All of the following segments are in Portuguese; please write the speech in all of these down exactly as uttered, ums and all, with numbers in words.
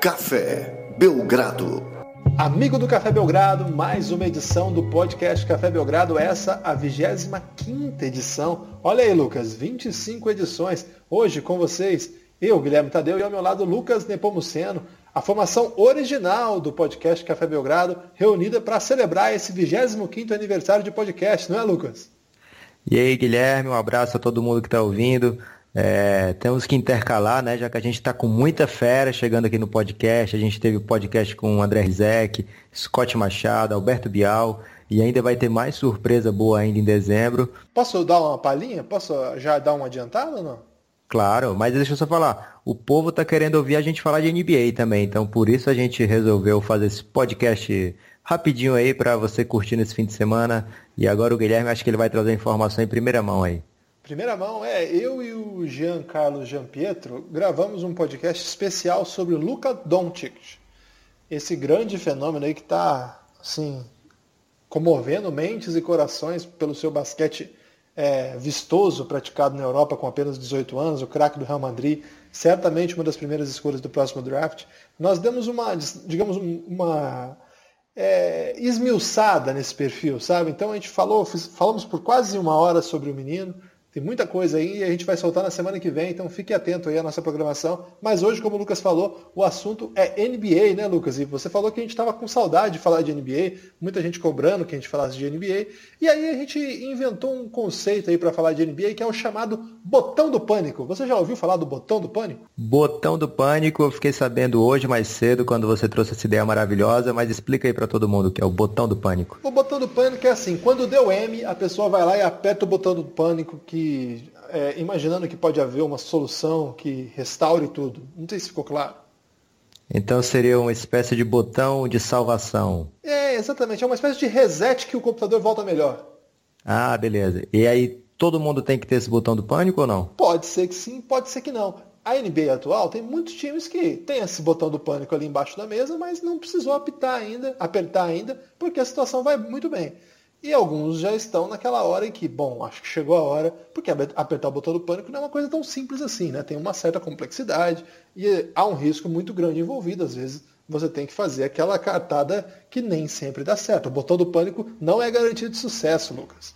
Café Belgrado. Amigo do Café Belgrado, mais uma edição do podcast Café Belgrado, essa a vigésima quinta edição. Olha aí, Lucas, vinte e cinco edições. Hoje com vocês, eu, Guilherme Tadeu, e ao meu lado, Lucas Nepomuceno, a formação original do podcast Café Belgrado, reunida para celebrar esse vigésimo quinto aniversário de podcast, não é, Lucas? E aí, Guilherme, um abraço a todo mundo que está ouvindo. É, temos que intercalar, né, já que a gente está com muita fera chegando aqui no podcast. A gente teve o podcast com o André Rizek, Scott Machado, Alberto Bial, e ainda vai ter mais surpresa boa ainda em dezembro. Posso dar uma palhinha? Posso já dar um adiantado ou não? Claro, mas deixa eu só falar, o povo está querendo ouvir a gente falar de N B A também, então por isso a gente resolveu fazer esse podcast rapidinho aí para você curtir nesse fim de semana. E agora o Guilherme, acho que ele vai trazer informação em primeira mão aí. Primeira mão, é, eu e o Jean Carlos Gianpietro gravamos um podcast especial sobre o Luka Doncic, esse grande fenômeno aí que está, assim, comovendo mentes e corações pelo seu basquete é, vistoso praticado na Europa com apenas dezoito anos, o craque do Real Madrid, certamente uma das primeiras escolhas do próximo draft. Nós demos uma, digamos, uma é, esmiuçada nesse perfil, sabe? Então a gente falou, falamos por quase uma hora sobre o menino. Tem muita coisa aí e a gente vai soltar na semana que vem, então fique atento aí à nossa programação. Mas hoje, como o Lucas falou, o assunto é N B A, né, Lucas? E você falou que a gente estava com saudade de falar de N B A, muita gente cobrando que a gente falasse de N B A. E aí a gente inventou um conceito aí para falar de N B A, que é o chamado Botão do Pânico. Você já ouviu falar do Botão do Pânico? Botão do Pânico, eu fiquei sabendo hoje mais cedo, quando você trouxe essa ideia maravilhosa, mas explica aí para todo mundo o que é o Botão do Pânico. O Botão do Pânico é assim, quando deu M, a pessoa vai lá e aperta o Botão do Pânico, que E, é, imaginando que pode haver uma solução que restaure tudo. Não sei se ficou claro. Então seria uma espécie de botão de salvação. É, exatamente. É uma espécie de reset que o computador volta melhor. Ah, beleza. E aí todo mundo tem que ter esse botão do pânico ou não? Pode ser que sim, pode ser que não. A N B A atual tem muitos times que tem esse botão do pânico ali embaixo da mesa, mas não precisou apitar ainda, apertar ainda, porque a situação vai muito bem. E alguns já estão naquela hora em que, bom, acho que chegou a hora, porque apertar o botão do pânico não é uma coisa tão simples assim, né? Tem uma certa complexidade e há um risco muito grande envolvido. Às vezes você tem que fazer aquela cartada que nem sempre dá certo. O botão do pânico não é garantia de sucesso, Lucas.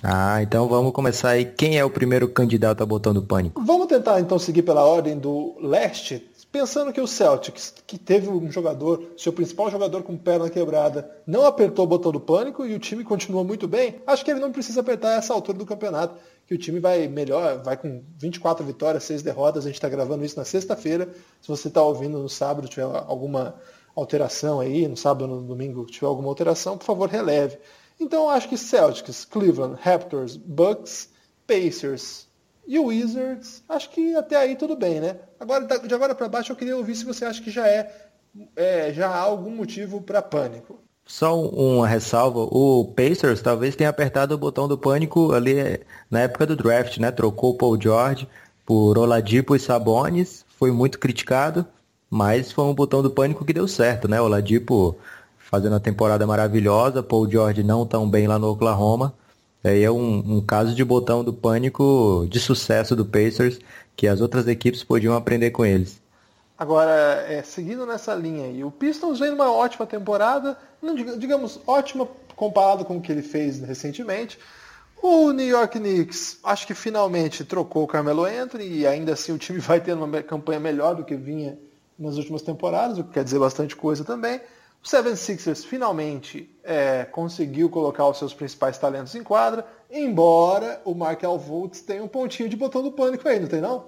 Ah, então vamos começar aí. Quem é o primeiro candidato a botão do pânico? Vamos tentar então seguir pela ordem do leste, pensando que o Celtics, que teve um jogador, seu principal jogador com perna quebrada, não apertou o botão do pânico e o time continuou muito bem. Acho que ele não precisa apertar essa altura do campeonato, que o time vai melhor, vai com vinte e quatro vitórias, seis derrotas. A gente está gravando isso na sexta-feira. Se você está ouvindo no sábado, tiver alguma alteração aí, no sábado ou no domingo, tiver alguma alteração, por favor, releve. Então, acho que Celtics, Cleveland, Raptors, Bucks, Pacers e o Wizards, acho que até aí tudo bem, né? Agora, de agora para baixo, eu queria ouvir se você acha que já, é, é, já há algum motivo para pânico. Só uma ressalva, o Pacers talvez tenha apertado o botão do pânico ali na época do draft, né? Trocou Paul George por Oladipo e Sabonis, foi muito criticado, mas foi um botão do pânico que deu certo, né? Oladipo fazendo a temporada maravilhosa, Paul George não tão bem lá no Oklahoma. Aí é um, um caso de botão do pânico de sucesso do Pacers, que as outras equipes podiam aprender com eles. Agora, é, seguindo nessa linha aí, o Pistons vem numa ótima temporada, não, digamos, ótima comparado com o que ele fez recentemente. O New York Knicks, acho que finalmente trocou o Carmelo Anthony, e ainda assim o time vai tendo uma campanha melhor do que vinha nas últimas temporadas, o que quer dizer bastante coisa também. O setenta e seis ers finalmente é, conseguiu colocar os seus principais talentos em quadra, embora o Markelle Fultz tenha um pontinho de botão do pânico aí, não tem não?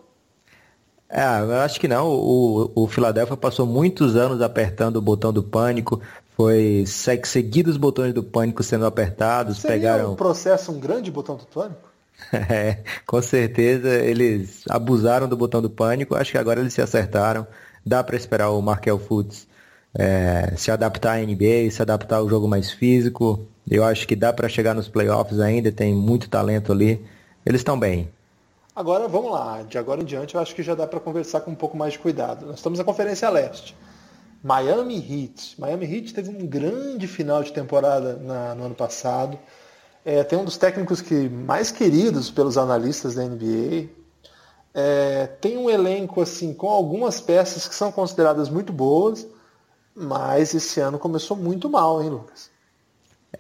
É, eu acho que não. O, o Philadelphia passou muitos anos apertando o botão do pânico, foi seguido os botões do pânico sendo apertados. Seria pegaram... um processo, um grande botão do pânico? É, com certeza eles abusaram do botão do pânico, acho que agora eles se acertaram, dá para esperar o Markelle Fultz É, se adaptar à N B A, se adaptar ao jogo mais físico. Eu acho que dá para chegar nos playoffs ainda, tem muito talento ali. Eles estão bem. Agora vamos lá, de agora em diante eu acho que já dá para conversar com um pouco mais de cuidado. Nós estamos na Conferência Leste. Miami Heat. Miami Heat teve um grande final de temporada na, no ano passado. É, tem um dos técnicos que mais queridos pelos analistas da N B A. É, tem um elenco assim com algumas peças que são consideradas muito boas, mas esse ano começou muito mal, hein, Lucas?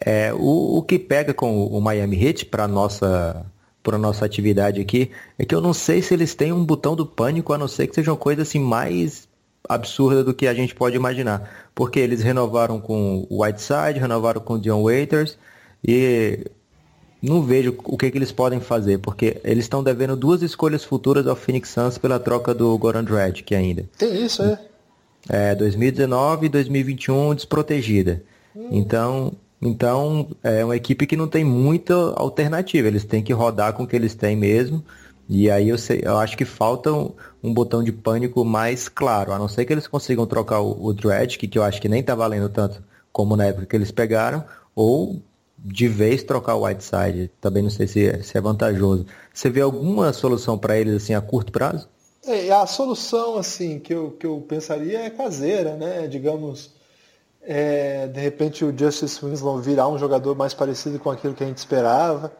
É, o, o que pega com o Miami Heat para nossa, para nossa atividade aqui é que eu não sei se eles têm um botão do pânico, a não ser que sejam coisas assim mais absurda do que a gente pode imaginar, porque eles renovaram com o Whiteside, renovaram com o Dion Waiters e não vejo o que, que eles podem fazer, porque eles estão devendo duas escolhas futuras ao Phoenix Suns pela troca do Goran Dragic ainda. Tem isso, é? É, dois mil e dezenove e dois mil e vinte e um desprotegida. Hum. Então, então, é uma equipe que não tem muita alternativa, eles têm que rodar com o que eles têm mesmo. E aí eu, sei, eu acho que falta um, um botão de pânico mais claro, a não ser que eles consigam trocar o, o Dragic, que eu acho que nem tá valendo tanto como na época que eles pegaram, ou de vez trocar o Whiteside. Também não sei se, se é vantajoso. Você vê alguma solução para eles assim a curto prazo? É, a solução assim, que, eu, que eu pensaria é caseira, né? Digamos, é, de repente o Justice Winslow virar um jogador mais parecido com aquilo que a gente esperava.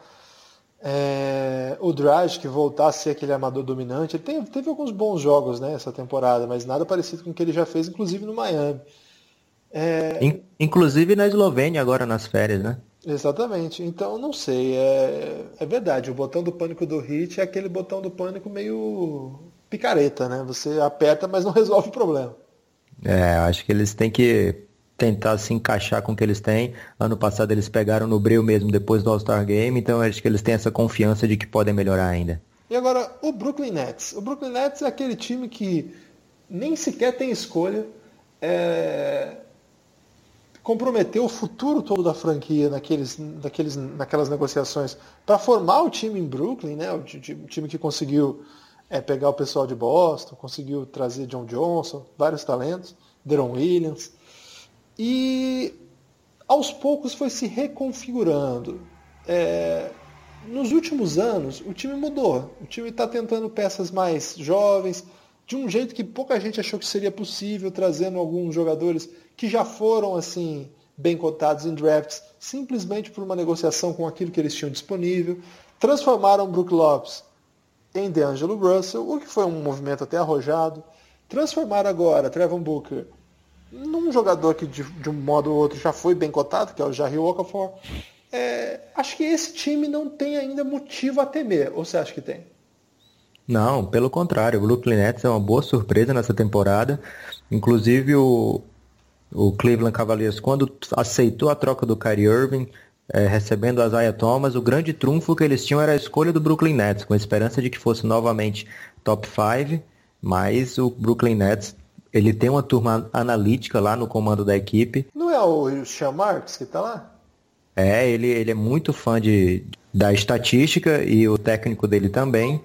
É, o Dragic voltar a ser aquele armador dominante. Ele teve, teve alguns bons jogos, né, essa temporada, mas nada parecido com o que ele já fez, inclusive no Miami. É... Inclusive na Eslovênia agora nas férias, né? Exatamente. Então, não sei. É, é verdade, o botão do pânico do Heat é aquele botão do pânico meio picareta, né? Você aperta, mas não resolve o problema. É, acho que eles têm que tentar se encaixar com o que eles têm. Ano passado eles pegaram no breu mesmo depois do All-Star Game, então acho que eles têm essa confiança de que podem melhorar ainda. E agora o Brooklyn Nets. O Brooklyn Nets é aquele time que nem sequer tem escolha, é... comprometeu o futuro todo da franquia naqueles, naqueles, naquelas negociações para formar o time em Brooklyn, né? O time que conseguiu é, pegar o pessoal de Boston, conseguiu trazer John Johnson, vários talentos, Deron Williams. E aos poucos foi se reconfigurando. É, nos últimos anos o time mudou, o time está tentando peças mais jovens, de um jeito que pouca gente achou que seria possível, trazendo alguns jogadores que já foram assim, bem cotados em drafts, simplesmente por uma negociação com aquilo que eles tinham disponível. Transformaram o Brook Lopez em D'Angelo Russell, o que foi um movimento até arrojado. Transformaram agora Trevon Booker num jogador que de, de um modo ou outro já foi bem cotado, que é o Jarry Okafor. É, acho que esse time não tem ainda motivo a temer, ou você acha que tem? Não, pelo contrário, o Brooklyn Nets é uma boa surpresa nessa temporada. Inclusive o, o Cleveland Cavaliers, quando aceitou a troca do Kyrie Irving, é, recebendo a Zaya Thomas, o grande trunfo que eles tinham era a escolha do Brooklyn Nets, com a esperança de que fosse novamente top cinco, mas o Brooklyn Nets, ele tem uma turma analítica lá no comando da equipe. Não é o Sean Marks que está lá? É, ele, ele é muito fã de, da estatística e o técnico dele também.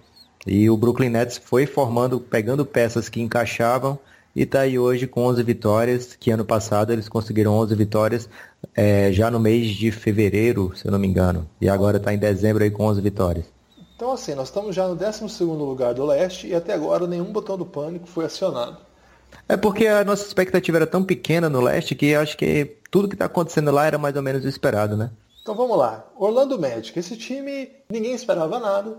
E o Brooklyn Nets foi formando, pegando peças que encaixavam e está aí hoje com onze vitórias, que ano passado eles conseguiram onze vitórias é, já no mês de fevereiro, se eu não me engano. E agora está em dezembro aí com onze vitórias. Então assim, nós estamos já no décimo segundo lugar do leste e até agora nenhum botão do pânico foi acionado. É porque a nossa expectativa era tão pequena no leste que eu acho que tudo que está acontecendo lá era mais ou menos esperado, né? Então vamos lá. Orlando Magic. Esse time, ninguém esperava nada.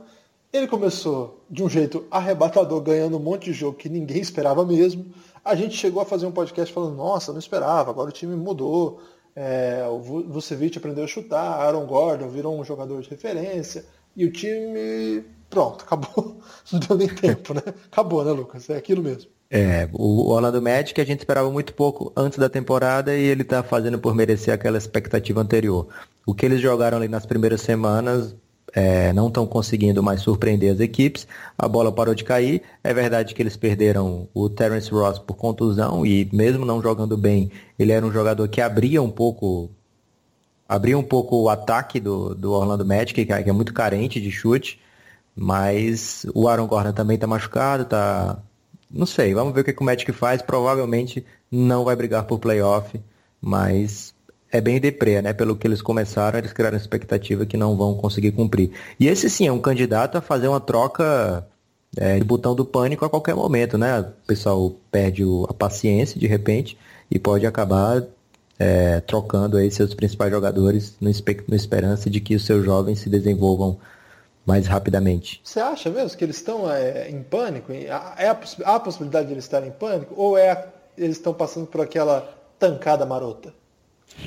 Ele começou de um jeito arrebatador, ganhando um monte de jogo que ninguém esperava mesmo. A gente chegou a fazer um podcast falando, nossa, não esperava, agora o time mudou. É, o Vucevic aprendeu a chutar, Aaron Gordon virou um jogador de referência. E o time... Pronto, acabou. Não deu nem tempo, né? Acabou, né, Lucas? É aquilo mesmo. É, o Orlando Magic a gente esperava muito pouco antes da temporada e ele está fazendo por merecer aquela expectativa anterior. O que eles jogaram ali nas primeiras semanas é, não estão conseguindo mais surpreender as equipes, a bola parou de cair. É verdade que eles perderam o Terrence Ross por contusão e mesmo não jogando bem, ele era um jogador que abria um pouco, abria um pouco o ataque do, do Orlando Magic, que é muito carente de chute, mas o Aaron Gordon também está machucado, está... Não sei, vamos ver o que o Magic faz. Provavelmente não vai brigar por playoff, mas é bem deprê, né? Pelo que eles começaram, eles criaram expectativa que não vão conseguir cumprir. E esse sim é um candidato a fazer uma troca é, de botão do pânico a qualquer momento, né? O pessoal perde o, a paciência de repente e pode acabar é, trocando aí seus principais jogadores na esperança de que os seus jovens se desenvolvam mais rapidamente. Você acha mesmo que eles estão é, em pânico? É a, há a possibilidade de eles estarem em pânico? Ou é a, eles estão passando por aquela tancada marota?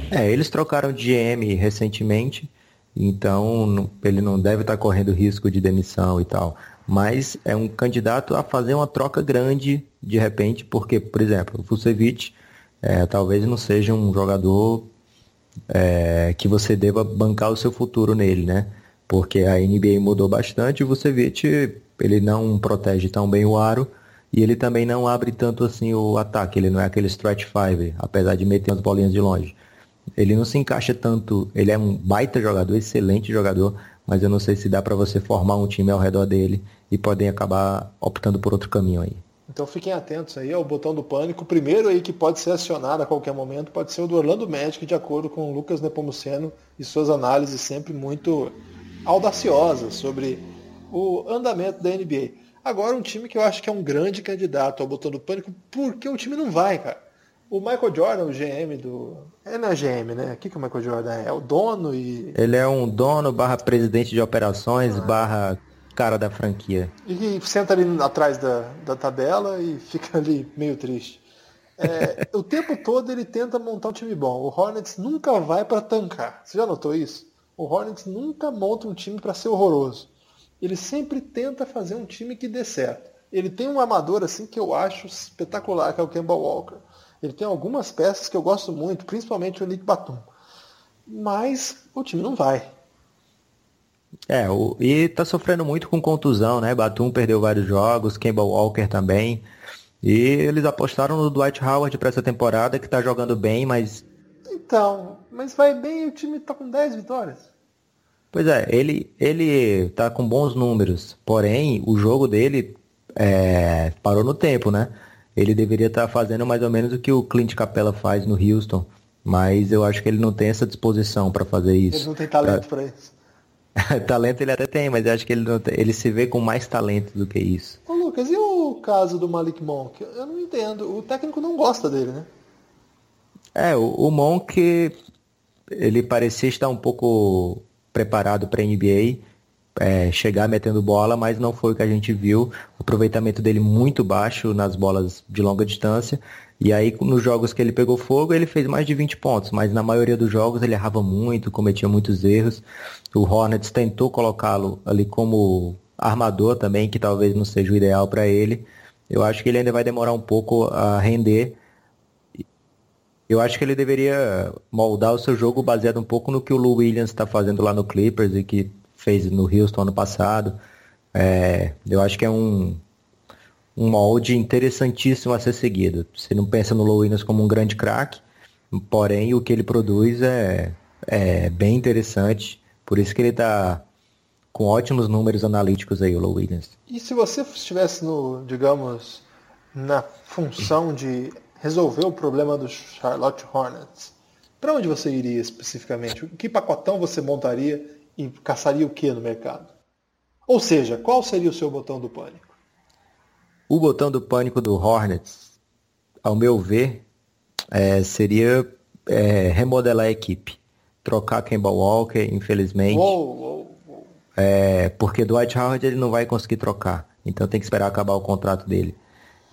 É, eles trocaram de G M recentemente, então não, ele não deve estar correndo risco de demissão e tal. Mas é um candidato a fazer uma troca grande de repente, porque, por exemplo, o Vucevic é, talvez não seja um jogador é, que você deva bancar o seu futuro nele, né? Porque a N B A mudou bastante, o Vucevic ele não protege tão bem o aro e ele também não abre tanto assim o ataque, ele não é aquele stretch five, apesar de meter umas bolinhas de longe. Ele não se encaixa tanto, ele é um baita jogador, excelente jogador, mas eu não sei se dá para você formar um time ao redor dele e podem acabar optando por outro caminho aí. Então fiquem atentos aí ao botão do pânico. O primeiro aí que pode ser acionado a qualquer momento pode ser o do Orlando Magic, de acordo com o Lucas Nepomuceno e suas análises sempre muito audaciosas sobre o andamento da N B A. Agora um time que eu acho que é um grande candidato ao botão do pânico, porque o time não vai, cara. O Michael Jordan, o G M do... É na G M, né? O que, que o Michael Jordan é? É o dono e... Ele é um dono barra presidente de operações ah. barra cara da franquia. E senta ali atrás da, da tabela e fica ali meio triste. É, o tempo todo ele tenta montar um time bom. O Hornets nunca vai para tancar. Você já notou isso? O Hornets nunca monta um time para ser horroroso. Ele sempre tenta fazer um time que dê certo. Ele tem um armador assim que eu acho espetacular, que é o Kemba Walker. Ele tem algumas peças que eu gosto muito, principalmente o Nick Batum. Mas o time não vai. É, o, e tá sofrendo muito com contusão, né? Batum perdeu vários jogos, Kemba Walker também. E eles apostaram no Dwight Howard para essa temporada, que tá jogando bem, mas... Então, mas vai bem e o time tá com dez vitórias. Pois é, ele, ele tá com bons números. Porém, o jogo dele é, parou no tempo, né? Ele deveria estar fazendo mais ou menos o que o Clint Capela faz no Houston, mas eu acho que ele não tem essa disposição para fazer isso. Ele não tem talento para isso. Talento ele até tem, mas eu acho que ele, não tem, ele se vê com mais talento do que isso. Ô Lucas, e o caso do Malik Monk? Eu não entendo, o técnico não gosta dele, né? É, o, o Monk, ele parecia estar um pouco preparado para a N B A, É, chegar metendo bola, mas não foi o que a gente viu. O aproveitamento dele muito baixo nas bolas de longa distância. E aí nos jogos que ele pegou fogo, ele fez mais de vinte pontos, mas na maioria dos jogos ele errava muito, cometia muitos erros. O Hornets tentou colocá-lo ali como armador também, que talvez não seja o ideal para ele. Eu acho que ele ainda vai demorar um pouco a render. Eu acho que ele deveria moldar o seu jogo baseado um pouco no que o Lou Williams está fazendo lá no Clippers e que fez no Houston ano passado. É, eu acho que é um, um molde interessantíssimo a ser seguido. Você não pensa no Lou Williams como um grande craque, porém o que ele produz é, é bem interessante, por isso que ele está com ótimos números analíticos aí, o Lou Williams. E se você estivesse no, digamos, na função de resolver o problema do Charlotte Hornets, para onde você iria especificamente? Que pacotão você montaria e caçaria o que no mercado? Ou seja, qual seria o seu botão do pânico? O botão do pânico do Hornets, ao meu ver, é, seria é, remodelar a equipe. Trocar Kemba Walker, infelizmente. Uou, uou, uou. É, porque Dwight Howard ele não vai conseguir trocar. Então tem que esperar acabar o contrato dele.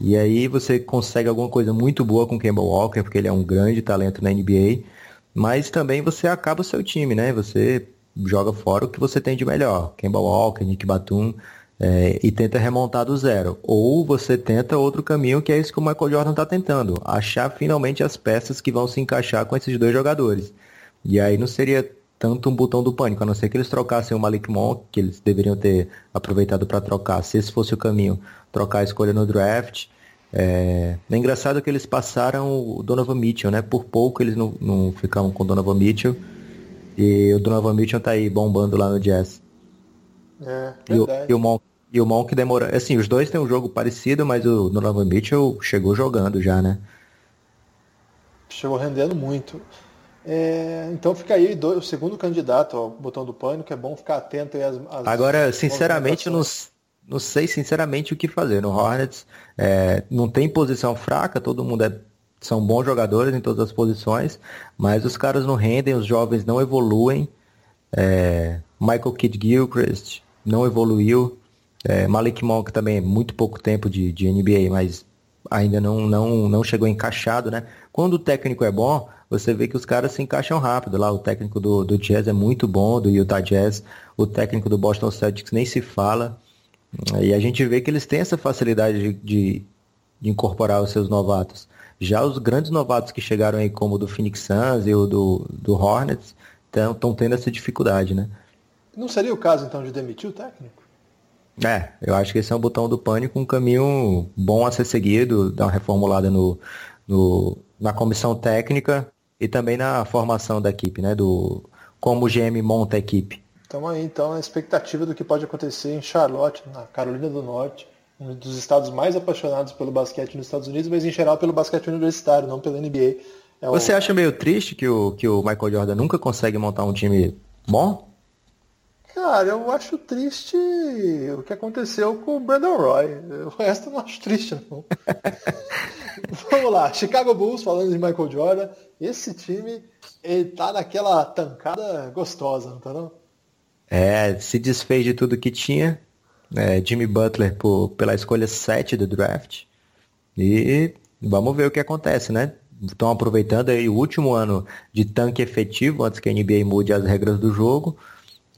E aí você consegue alguma coisa muito boa com Kemba Walker, porque ele é um grande talento na N B A. Mas também você acaba o seu time, né? Você joga fora o que você tem de melhor, Kemba Walker, Nick Batum, é, e tenta remontar do zero. Ou você tenta outro caminho, que é isso que o Michael Jordan está tentando, achar finalmente as peças que vão se encaixar com esses dois jogadores. E aí não seria tanto um botão do pânico, a não ser que eles trocassem o Malik Monk, que eles deveriam ter aproveitado para trocar, se esse fosse o caminho, trocar a escolha no draft. É, é engraçado que eles passaram o Donovan Mitchell, né? Por pouco eles não, não ficaram com o Donovan Mitchell. E o Donovan Mitchell tá aí bombando lá no Jazz. É, e, o, e, o Monk, e o Monk demorou. Assim, os dois têm um jogo parecido, mas o Donovan Mitchell chegou jogando já, né? Chegou rendendo muito. É, então fica aí dois, o segundo candidato ao botão do pânico. É bom ficar atento aí às, às Agora, sinceramente, eu não, não sei sinceramente o que fazer. No Hornets é, não tem posição fraca, todo mundo é... São bons jogadores em todas as posições, mas os caras não rendem, os jovens não evoluem. É, Michael Kidd Gilchrist, não evoluiu. É, Malik Monk também é muito pouco tempo de, de N B A, mas ainda não, não, não chegou encaixado, né? Quando o técnico é bom, você vê que os caras se encaixam rápido. Lá o técnico do, do Jazz é muito bom, do Utah Jazz, o técnico do Boston Celtics nem se fala. E a gente vê que eles têm essa facilidade de, de, de incorporar os seus novatos. Já os grandes novatos que chegaram aí, como o do Phoenix Suns e o do, do Hornets, estão tendo essa dificuldade, né? Não seria o caso, então, de demitir o técnico? É, eu acho que esse é um botão do pânico, um caminho bom a ser seguido, dar uma reformulada no, no, na comissão técnica e também na formação da equipe, né? Do, como o G M monta a equipe. Então aí, então, a expectativa do que pode acontecer em Charlotte, na Carolina do Norte, um dos estados mais apaixonados pelo basquete nos Estados Unidos, mas em geral pelo basquete universitário, não pela N B A. É o... Você acha meio triste que o, que o Michael Jordan nunca consegue montar um time bom? Cara, eu acho triste o que aconteceu com o Brandon Roy. O resto eu não acho triste, não. Vamos lá, Chicago Bulls, falando de Michael Jordan. Esse time, ele tá naquela tancada gostosa, não tá não? É, se desfez de tudo que tinha. É, Jimmy Butler por, pela escolha sete do draft. E vamos ver o que acontece, né? Estão aproveitando aí o último ano de tanque efetivo, antes que a N B A mude as regras do jogo.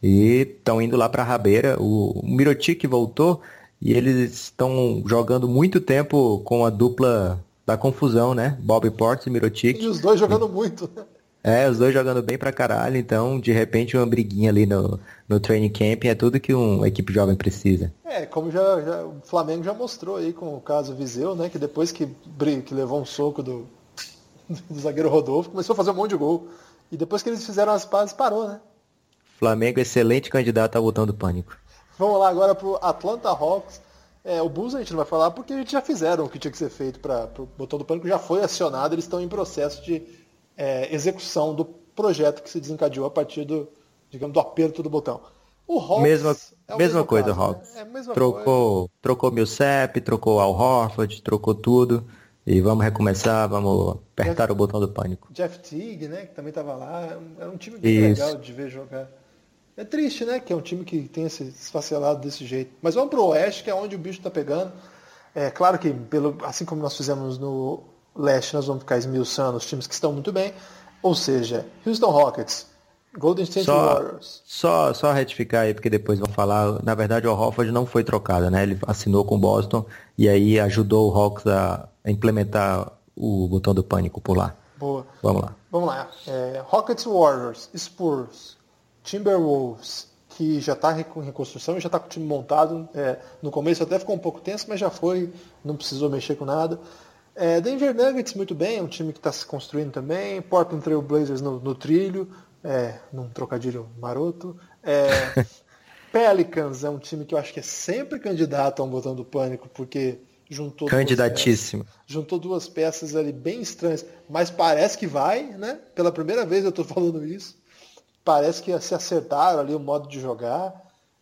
E estão indo lá para a rabeira. O Mirotic voltou e eles estão jogando muito tempo com a dupla da confusão, né? Bobby Portis e Mirotic. E os dois jogando muito. É, os dois jogando bem pra caralho. Então, de repente, uma briguinha ali no, no training camp é tudo que uma equipe jovem precisa. É, como já, já, o Flamengo já mostrou aí com o caso Viseu, né? Que depois que, que levou um soco do, do zagueiro Rodolfo, começou a fazer um monte de gol. E depois que eles fizeram as pazes, parou, né? Flamengo, excelente candidato ao botão do pânico. Vamos lá agora para o Atlanta Hawks. É, o Bulls a gente não vai falar porque a gente já fizeram o que tinha que ser feito para o botão do pânico. Já foi acionado, eles estão em processo de é, execução do projeto que se desencadeou a partir do, digamos, do aperto do botão. O Hawks mesma, é o mesma coisa, caso, o Hawks. Né? É a mesma trocou, coisa. Trocou Millsap, trocou Al Horford, trocou tudo. E vamos recomeçar, vamos apertar Jeff, o botão do pânico. Jeff Teague, né, que também estava lá. Era um time bem legal de ver jogar. É triste, né, que é um time que tenha se esfacelado desse jeito. Mas vamos pro Oeste, que é onde o bicho tá pegando. É claro que, pelo, assim como nós fizemos no Leste, nós vamos ficar esmiuçando os times que estão muito bem. Ou seja, Houston Rockets, Golden State só, Warriors. Só, só retificar aí, porque depois vão falar. Na verdade, o Horford não foi trocado, né? Ele assinou com o Boston e aí ajudou o Hawks a implementar o botão do pânico por lá. Boa. Vamos lá. Vamos lá. É, Rockets, Warriors, Spurs... Timberwolves, que já está em reconstrução, já está com o time montado. É, no começo até ficou um pouco tenso, mas já foi, não precisou mexer com nada. É, Denver Nuggets, muito bem, é um time que está se construindo também. Portland Trail Blazers no, no trilho, é, num trocadilho maroto. É, Pelicans é um time que eu acho que é sempre candidato a um botão do pânico, porque juntou Candidatíssimo. Duas peças, juntou duas peças ali bem estranhas, mas parece que vai, né? Pela primeira vez eu estou falando isso. Parece que se acertaram ali o modo de jogar.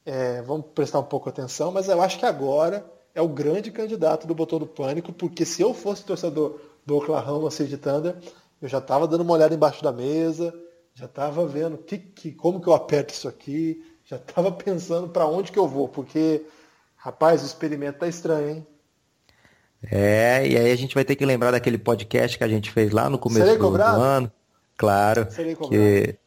É, vamos prestar um pouco atenção, mas eu acho que agora é o grande candidato do botão do pânico, porque se eu fosse torcedor do Oklahoma City Thunder, eu já estava dando uma olhada embaixo da mesa, já estava vendo que, que, como que eu aperto isso aqui, já estava pensando para onde que eu vou, porque, rapaz, o experimento tá estranho, hein? É, e aí a gente vai ter que lembrar daquele podcast que a gente fez lá no começo Serei do, do ano. Claro. Serei cobrado. Que...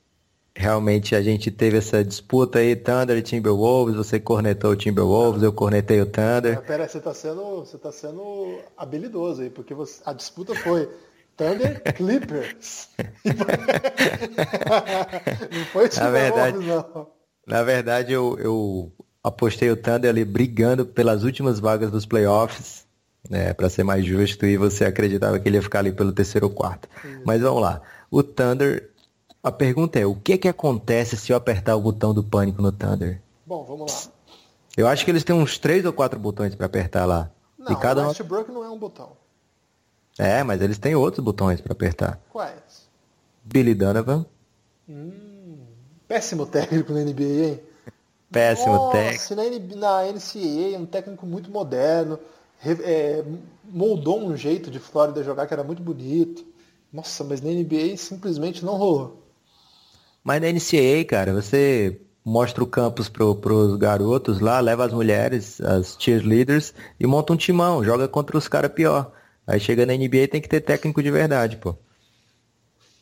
Realmente a gente teve essa disputa aí, Thunder e Timberwolves, você cornetou o Timberwolves, eu cornetei o Thunder. Pera, você tá sendo, você tá sendo habilidoso aí, porque você, a disputa foi Thunder Clippers. Não foi Timberwolves, não. Na verdade, eu, eu apostei o Thunder ali brigando pelas últimas vagas dos playoffs, né, para ser mais justo, e você acreditava que ele ia ficar ali pelo terceiro ou quarto. Isso. Mas vamos lá, o Thunder... A pergunta é, o que que acontece se eu apertar o botão do pânico no Thunder? Bom, vamos lá. Eu acho que eles têm uns três ou quatro botões para apertar lá. Não, e cada o Westbrook um... não é um botão. É, mas eles têm outros botões para apertar. Quais? Billy Donovan. Hum, péssimo técnico na N B A, hein? Péssimo Nossa, técnico. Na N C A A, um técnico muito moderno. É, moldou um jeito de Flórida jogar que era muito bonito. Nossa, mas na N B A simplesmente não rolou. Mas na N C A A, cara, você mostra o campus pro, pros garotos lá, leva as mulheres, as cheerleaders, e monta um timão, joga contra os caras pior. Aí chega na N B A e tem que ter técnico de verdade, pô.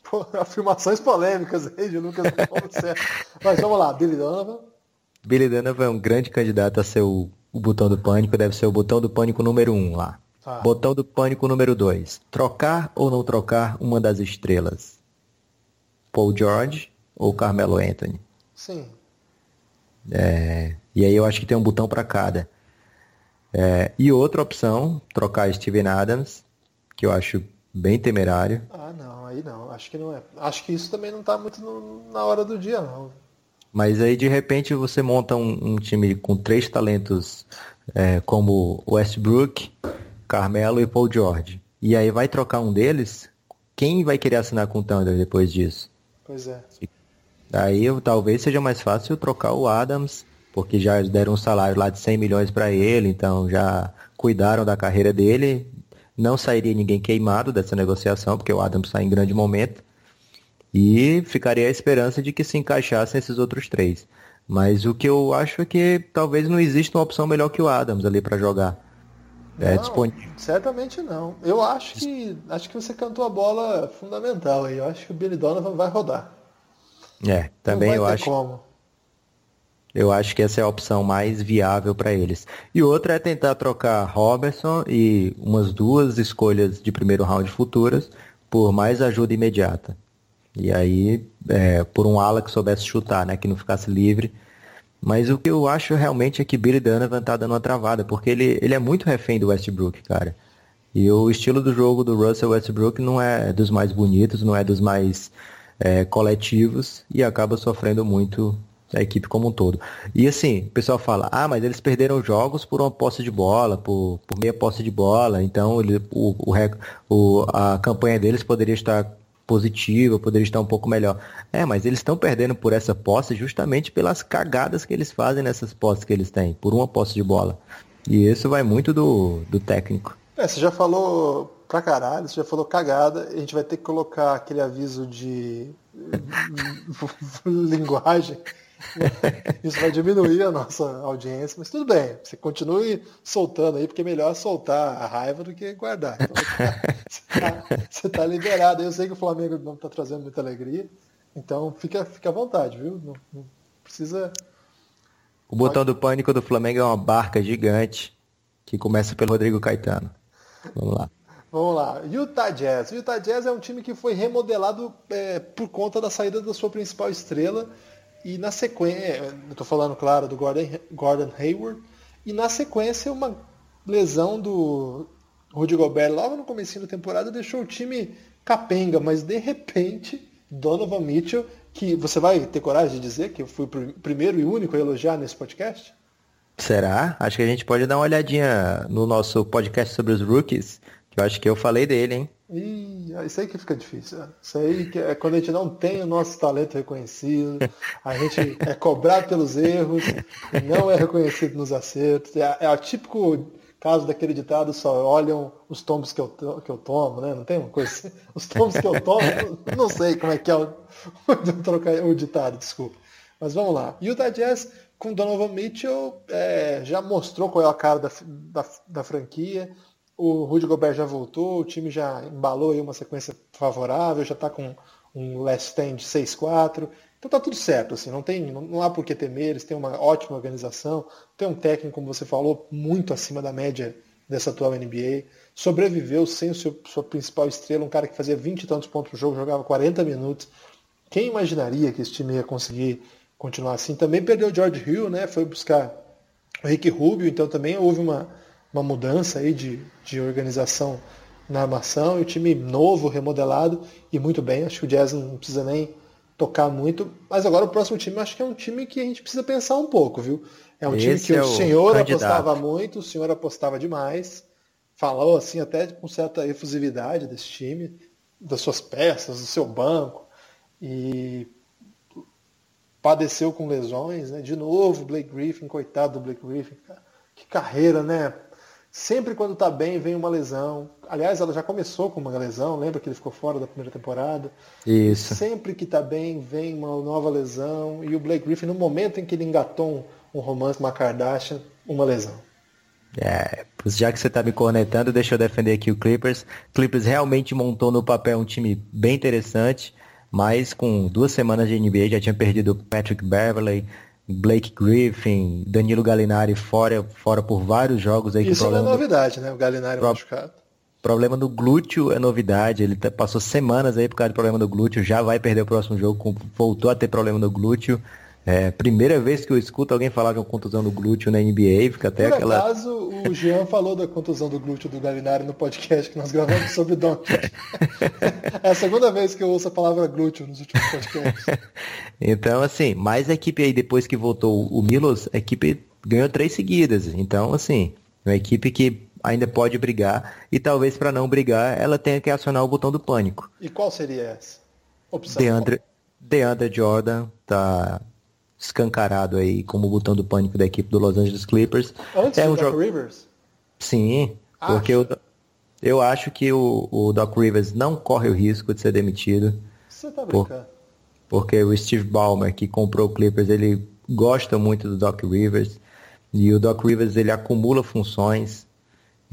Pô, afirmações polêmicas aí de Lucas Nepomuceno. Mas vamos lá, Billy Donovan. Billy Donovan é um grande candidato a ser o, o botão do pânico, deve ser o botão do pânico número um lá. Ah. Botão do pânico número dois. Trocar ou não trocar uma das estrelas? Paul George ou Carmelo Anthony? Sim. É, e aí eu acho que tem um botão para cada. É, e outra opção, trocar Steven Adams, que eu acho bem temerário. Ah, não, aí não, acho que não é. Acho que isso também não tá muito no, na hora do dia, não. Mas aí de repente você monta um, um time com três talentos, é, como Westbrook, Carmelo e Paul George. E aí vai trocar um deles, quem vai querer assinar com o Thunder depois disso? Pois é. Aí talvez seja mais fácil trocar o Adams, porque já deram um salário lá de cem milhões para ele, então já cuidaram da carreira dele. Não sairia ninguém queimado dessa negociação, porque o Adams sai em grande momento. E ficaria a esperança de que se encaixassem esses outros três. Mas o que eu acho é que talvez não exista uma opção melhor que o Adams ali para jogar. É, não, disponível. Certamente não. Eu acho que, acho que você cantou a bola fundamental aí. Eu acho que o Billy Donovan vai rodar. É, também eu acho. Como. Eu acho que essa é a opção mais viável para eles. E outra é tentar trocar Robertson e umas duas escolhas de primeiro round futuras por mais ajuda imediata. E aí, é, por um ala que soubesse chutar, né, que não ficasse livre. Mas o que eu acho realmente é que Billy Donovan tá dando uma travada, porque ele, ele é muito refém do Westbrook, cara. E o estilo do jogo do Russell Westbrook não é dos mais bonitos, não é dos mais é, coletivos, e acaba sofrendo muito a equipe como um todo. E assim, o pessoal fala, ah, mas eles perderam jogos por uma posse de bola, por, por meia posse de bola, então ele, o, o, o, a campanha deles poderia estar positiva, poderia estar um pouco melhor. É, mas eles estão perdendo por essa posse justamente pelas cagadas que eles fazem nessas posses que eles têm, por uma posse de bola. E isso vai muito do, do técnico. É, você já falou pra caralho, você já falou cagada, a gente vai ter que colocar aquele aviso de linguagem. Isso vai diminuir a nossa audiência, mas tudo bem, você continue soltando aí, porque é melhor soltar a raiva do que guardar. Então, você, tá, você tá liberado. Eu sei que o Flamengo não tá trazendo muita alegria, então fica, fica à vontade, viu? Não, não precisa. O botão do pânico do Flamengo é uma barca gigante que começa pelo Rodrigo Caetano. Vamos lá. Vamos lá, Utah Jazz. Utah Jazz é um time que foi remodelado é, por conta da saída da sua principal estrela. E na sequência, eu tô falando, claro, do Gordon, Gordon Hayward, e na sequência uma lesão do Rudy Gobert logo no comecinho da temporada deixou o time capenga, mas de repente Donovan Mitchell, que você vai ter coragem de dizer que eu fui o primeiro e único a elogiar nesse podcast? Será? Acho que a gente pode dar uma olhadinha no nosso podcast sobre os rookies, que eu acho que eu falei dele, hein? Ih, isso aí que fica difícil, né? Isso aí que é quando a gente não tem o nosso talento reconhecido, a gente é cobrado pelos erros, não é reconhecido nos acertos. É, é o típico caso daquele ditado, só olham os tombos que eu, que eu tomo, né? Não tem uma coisa assim? Os tombos que eu tomo, não sei como é que é o, o ditado, desculpa. Mas vamos lá. Utah Jazz com Donovan Mitchell é, já mostrou qual é a cara da, da, da franquia. O Rudy Gobert já voltou, o time já embalou aí uma sequência favorável, já está com um last stand de seis a quatro. Então tá tudo certo, assim, não, tem, não há por que temer, eles têm uma ótima organização, tem um técnico, como você falou, muito acima da média dessa atual N B A. Sobreviveu sem o seu, sua principal estrela, um cara que fazia vinte e tantos pontos por jogo, jogava quarenta minutos. Quem imaginaria que esse time ia conseguir continuar assim? Também perdeu o George Hill, né? Foi buscar o Ricky Rubio, então também houve uma... uma mudança aí de, de organização na armação, e o time novo, remodelado, e muito bem. Acho que o Jazz não precisa nem tocar muito. Mas agora o próximo time, acho que é um time que a gente precisa pensar um pouco, viu? É um Esse time que é o senhor candidato. Apostava muito, o senhor apostava demais, falou assim até com certa efusividade desse time, das suas peças, do seu banco, e padeceu com lesões, né? De novo, Blake Griffin, coitado do Blake Griffin, cara. Que carreira, né? Sempre quando está bem vem uma lesão. Aliás, ela já começou com uma lesão, lembra que ele ficou fora da primeira temporada? Isso. Sempre que está bem vem uma nova lesão. E o Blake Griffin, no momento em que ele engatou um, um romance com uma Kardashian, uma lesão. É, já que você está me cornetando, deixa eu defender aqui o Clippers. Clippers realmente montou no papel um time bem interessante, mas com duas semanas de N B A já tinha perdido Patrick Beverley, Blake Griffin, Danilo Gallinari fora, fora por vários jogos aí. Isso que é novidade, do... né? O Gallinari Pro... machucado. Problema do glúteo é novidade. Ele passou semanas aí por causa do problema do glúteo. Já vai perder o próximo jogo. Voltou a ter problema no glúteo. É, primeira vez que eu escuto alguém falar de uma contusão do glúteo na N B A, fica até por aquela... Por acaso, o Jean falou da contusão do glúteo do Gallinari no podcast que nós gravamos sobre o Doncic. É a segunda vez que eu ouço a palavra glúteo nos últimos podcasts. Então, assim, mas a equipe aí, depois que voltou o Milos, a equipe ganhou três seguidas. Então, assim, uma equipe que ainda pode brigar e talvez para não brigar ela tenha que acionar o botão do pânico. E qual seria essa opção? DeAndre, DeAndre Jordan tá... escancarado aí como o botão do pânico da equipe do Los Angeles Clippers. Antes é um do Doc jo... Rivers? Sim, acho. Porque eu, eu acho que o, o Doc Rivers não corre o risco de ser demitido. Você tá brincando. Por, porque o Steve Ballmer, que comprou o Clippers, ele gosta muito do Doc Rivers, e o Doc Rivers ele acumula funções,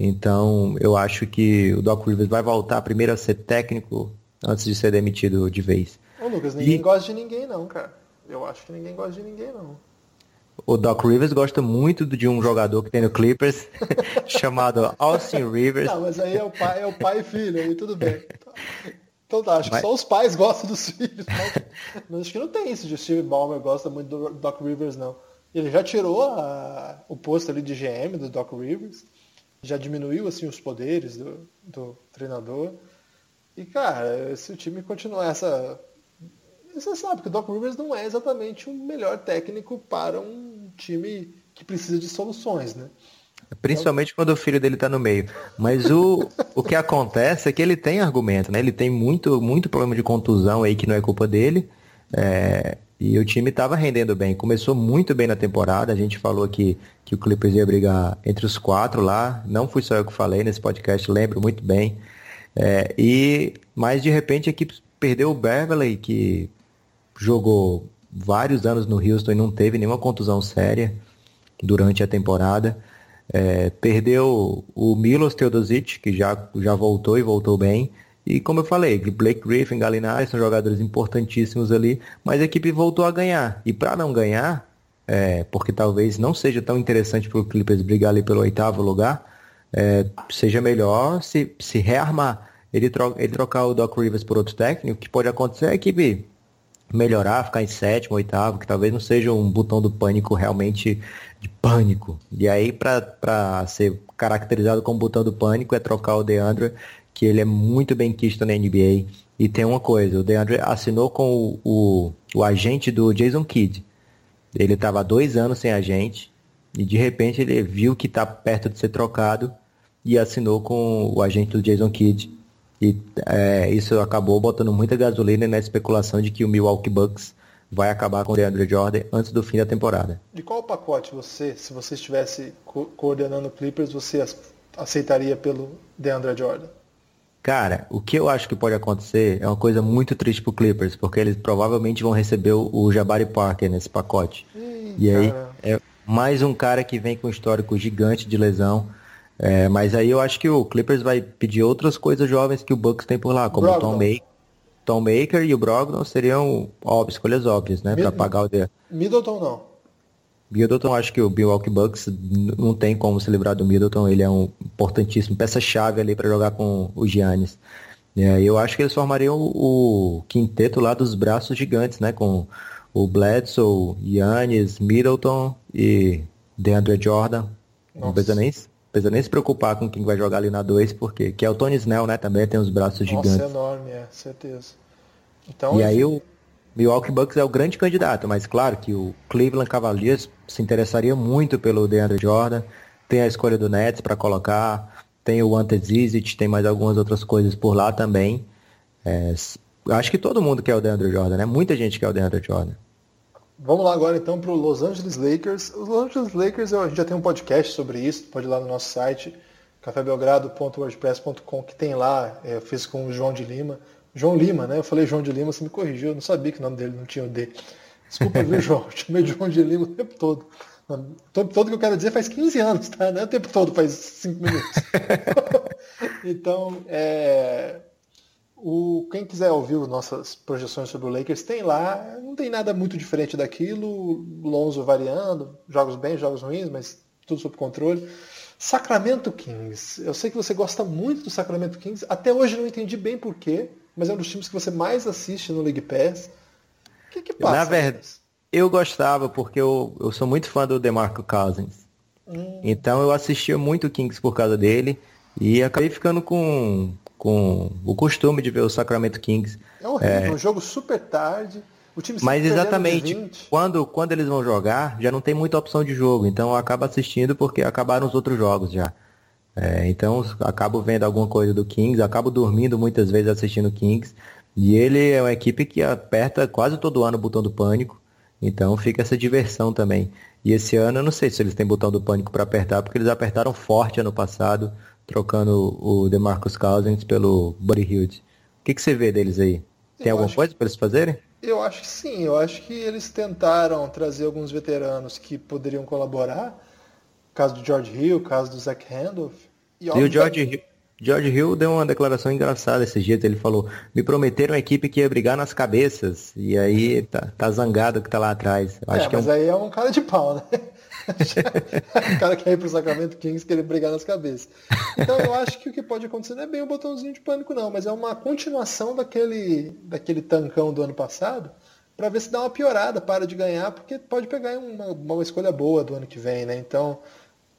então eu acho que o Doc Rivers vai voltar primeiro a ser técnico antes de ser demitido de vez. Ô Lucas, ninguém e... gosta de ninguém não, cara. Eu acho que ninguém gosta de ninguém, não. O Doc Rivers gosta muito de um jogador que tem no Clippers, chamado Austin Rivers. Não, mas aí é o pai, é o pai e filho, aí tudo bem. Então tá, acho mas... que só os pais gostam dos filhos. Não, acho que não tem isso de Steve Ballmer gosta muito do Doc Rivers, não. Ele já tirou a, o posto ali de G M do Doc Rivers, já diminuiu assim, os poderes do, do treinador. E, cara, se o time continuar essa... Você sabe que o Doc Rivers não é exatamente o melhor técnico para um time que precisa de soluções, né? Principalmente quando o filho dele está no meio. Mas o, o que acontece é que ele tem argumento, né? Ele tem muito, muito problema de contusão aí que não é culpa dele. É, e o time estava rendendo bem. Começou muito bem na temporada. A gente falou que, que o Clippers ia brigar entre os quatro lá. Não fui só eu que falei nesse podcast, lembro muito bem. É, e, mas de repente a equipe perdeu o Beverley, que... jogou vários anos no Houston e não teve nenhuma contusão séria durante a temporada. É, perdeu o Milos Teodosic, que já, já voltou e voltou bem. E como eu falei, Blake Griffin, Gallinari são jogadores importantíssimos ali, mas a equipe voltou a ganhar. E para não ganhar, é, porque talvez não seja tão interessante para o Clippers brigar ali pelo oitavo lugar, é, seja melhor se, se rearmar. Ele, tro- ele trocar o Doc Rivers por outro técnico, o que pode acontecer é a equipe melhorar, ficar em sétimo, oitavo, que talvez não seja um botão do pânico realmente de pânico. E aí, para ser caracterizado como botão do pânico, é trocar o DeAndre, que ele é muito bem quisto na N B A. E tem uma coisa, o DeAndre assinou com o, o, o agente do Jason Kidd. Ele estava há dois anos sem agente, e de repente ele viu que está perto de ser trocado, e assinou com o agente do Jason Kidd. E é, isso acabou botando muita gasolina na especulação de que o Milwaukee Bucks vai acabar com o DeAndre Jordan antes do fim da temporada. De qual pacote você, se você estivesse co- coordenando o Clippers, você aceitaria pelo DeAndre Jordan? Cara, o que eu acho que pode acontecer é uma coisa muito triste pro Clippers, porque eles provavelmente vão receber o Jabari Parker nesse pacote. Ih, e aí é mais um cara que vem com um histórico gigante de lesão. É, mas aí eu acho que o Clippers vai pedir outras coisas jovens que o Bucks tem por lá, como o Tom, May, Tom Maker e o Brogdon seriam óbvias, escolhas óbvias, né? Mid- para pagar o D. Middleton não. Middleton, acho que o Milwaukee Bucks não tem como se livrar do Middleton, ele é um importantíssimo, peça-chave ali para jogar com o Giannis. É, eu acho que eles formariam o, o quinteto lá dos braços gigantes, né? Com o Bledsoe, Giannis, Middleton e DeAndre Jordan. Nossa. Não precisa nem isso. Precisa nem se preocupar com quem vai jogar ali na dois, porque que é o Tony Snell, né? Também tem os braços Nossa, gigantes. Nossa, é enorme, é, certeza. Então, e enfim. Aí o Milwaukee Bucks é o grande candidato, mas claro que o Cleveland Cavaliers se interessaria muito pelo DeAndre Jordan, tem a escolha do Nets para colocar, tem o Ante Zizic, tem mais algumas outras coisas por lá também. É, acho que todo mundo quer o DeAndre Jordan, né? Muita gente quer o DeAndre Jordan. Vamos lá agora então para o Los Angeles Lakers. Os Los Angeles Lakers, a gente já tem um podcast sobre isso, pode ir lá no nosso site café belgrado ponto wordpress ponto com, que tem lá. Eu fiz com o João de Lima. João Lima, né? Eu falei João de Lima, você me corrigiu. Eu não sabia que o nome dele não tinha o D. Desculpa, viu, João? Eu chamei de João de Lima o tempo todo. O tempo todo que eu quero dizer faz quinze anos, tá? Não é o tempo todo, faz cinco minutos. Então, é... O, quem quiser ouvir nossas projeções sobre o Lakers, tem lá, não tem nada muito diferente daquilo, Lonzo variando, jogos bem, jogos ruins, mas tudo sob controle. Sacramento Kings, eu sei que você gosta muito do Sacramento Kings, até hoje não entendi bem porquê, mas é um dos times que você mais assiste no League Pass. O que que passa? Na verdade, eu gostava porque eu, eu sou muito fã do DeMarco Cousins, hum. então eu assistia muito o Kings por causa dele e acabei ficando com... com o costume de ver o Sacramento Kings. É horrível, é um jogo super tarde. O time Mas exatamente, quando, quando eles vão jogar, já não tem muita opção de jogo. Então eu acabo assistindo porque acabaram os outros jogos já. É, então acabo vendo alguma coisa do Kings, acabo dormindo muitas vezes assistindo o Kings. E ele é uma equipe que aperta quase todo ano o botão do pânico. Então fica essa diversão também. E esse ano eu não sei se eles têm botão do pânico para apertar, porque eles apertaram forte ano passado, trocando o DeMarcus Cousins pelo Buddy Hield. O que, que você vê deles aí? Tem eu alguma coisa para eles fazerem? Eu acho que sim. Eu acho que eles tentaram trazer alguns veteranos que poderiam colaborar. O caso do George Hill, o caso do Zach Randolph. E, e o George Hill, George Hill deu uma declaração engraçada esses dias. Ele falou, me prometeram a equipe que ia brigar nas cabeças. E aí tá, tá zangado que tá lá atrás. Eu é, acho que mas é um... aí é um cara de pau, né? O cara quer ir pro Sacramento Kings querer brigar nas cabeças. Então eu acho que o que pode acontecer não é bem um botãozinho de pânico não, mas é uma continuação daquele, daquele tancão do ano passado, para ver se dá uma piorada, para de ganhar, porque pode pegar uma, uma escolha boa do ano que vem, né? Então,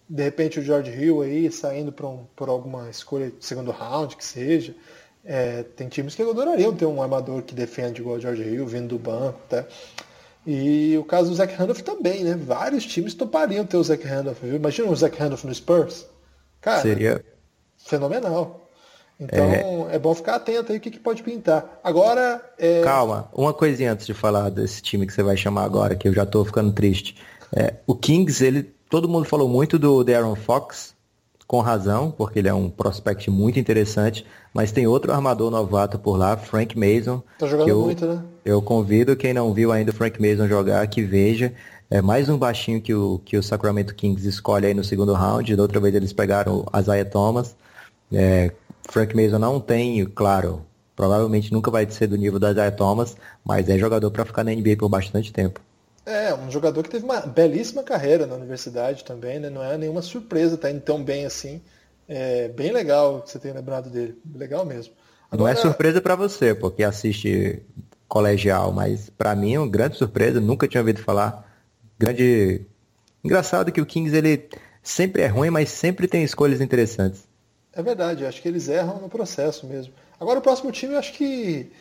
de repente o George Hill aí saindo por, um, por alguma escolha de segundo round, que seja. É, tem times que adorariam ter um armador que defende igual o George Hill, vindo do banco, tá? E o caso do Zach Randolph também, né? Vários times topariam ter o Zach Randolph, viu? Imagina o Zach Randolph no Spurs. Cara, seria fenomenal. Então, é, é bom ficar atento aí o que, que pode pintar. Agora... É... Calma, uma coisinha antes de falar desse time que você vai chamar agora, que eu já tô ficando triste. É, o Kings, ele, todo mundo falou muito do De'Aaron Fox, com razão, porque ele é um prospect muito interessante, mas tem outro armador novato por lá, Frank Mason. Tá jogando que eu... muito, né? Eu convido quem não viu ainda o Frank Mason jogar que veja. É mais um baixinho que o, que o Sacramento Kings escolhe aí no segundo round. Da outra vez eles pegaram a Zaya Thomas. É, Frank Mason não tem, claro, provavelmente nunca vai ser do nível da Zaya Thomas, mas é jogador para ficar na N B A por bastante tempo. É, um jogador que teve uma belíssima carreira na universidade também, né? Não é nenhuma surpresa tá indo tão bem assim. É bem legal que você tenha lembrado dele. Legal mesmo. Agora... Não é surpresa para você, porque assiste... colegial, mas para mim é uma grande surpresa, nunca tinha ouvido falar. Grande... Engraçado que o Kings ele sempre é ruim, mas sempre tem escolhas interessantes. É verdade, acho que eles erram no processo mesmo. Agora o próximo time, eu acho que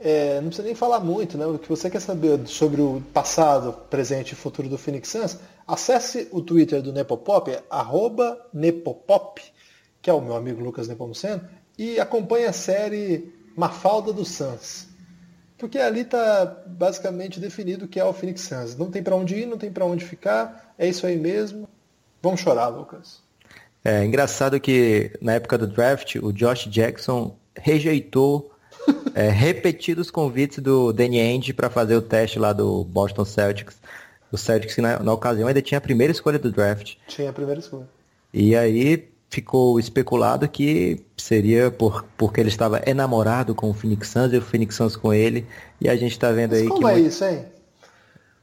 é, não precisa nem falar muito, né? O que você quer saber sobre o passado, presente e futuro do Phoenix Suns, acesse o Twitter do Nepopop, é arroba Nepopop, que é o meu amigo Lucas Nepomuceno, e acompanhe a série Mafalda dos Suns. Porque ali está basicamente definido o que é o Phoenix Suns. Não tem para onde ir, não tem para onde ficar. É isso aí mesmo. Vamos chorar, Lucas. É engraçado que na época do draft, o Josh Jackson rejeitou é, repetidos convites do Danny Ainge para fazer o teste lá do Boston Celtics. O Celtics, na, na ocasião, ainda tinha a primeira escolha do draft. Tinha a primeira escolha. E aí... ficou especulado que seria por, porque ele estava enamorado com o Phoenix Suns e o Phoenix Suns com ele. E a gente está vendo Mas aí como que... como é isso, hein?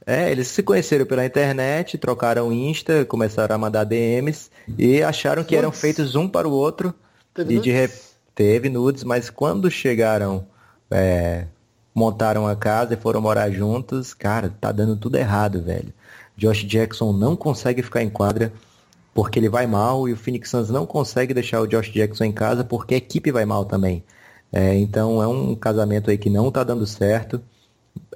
É, eles se conheceram pela internet, trocaram Insta, começaram a mandar D Ms e acharam que nudes. Eram feitos um para o outro. Teve e nudes? De re... Teve nudes, mas quando chegaram, é, montaram a casa e foram morar juntos, cara, tá dando tudo errado, velho. Josh Jackson não consegue ficar em quadra porque ele vai mal, e o Phoenix Suns não consegue deixar o Josh Jackson em casa, porque a equipe vai mal também. É, então é um casamento aí que não está dando certo.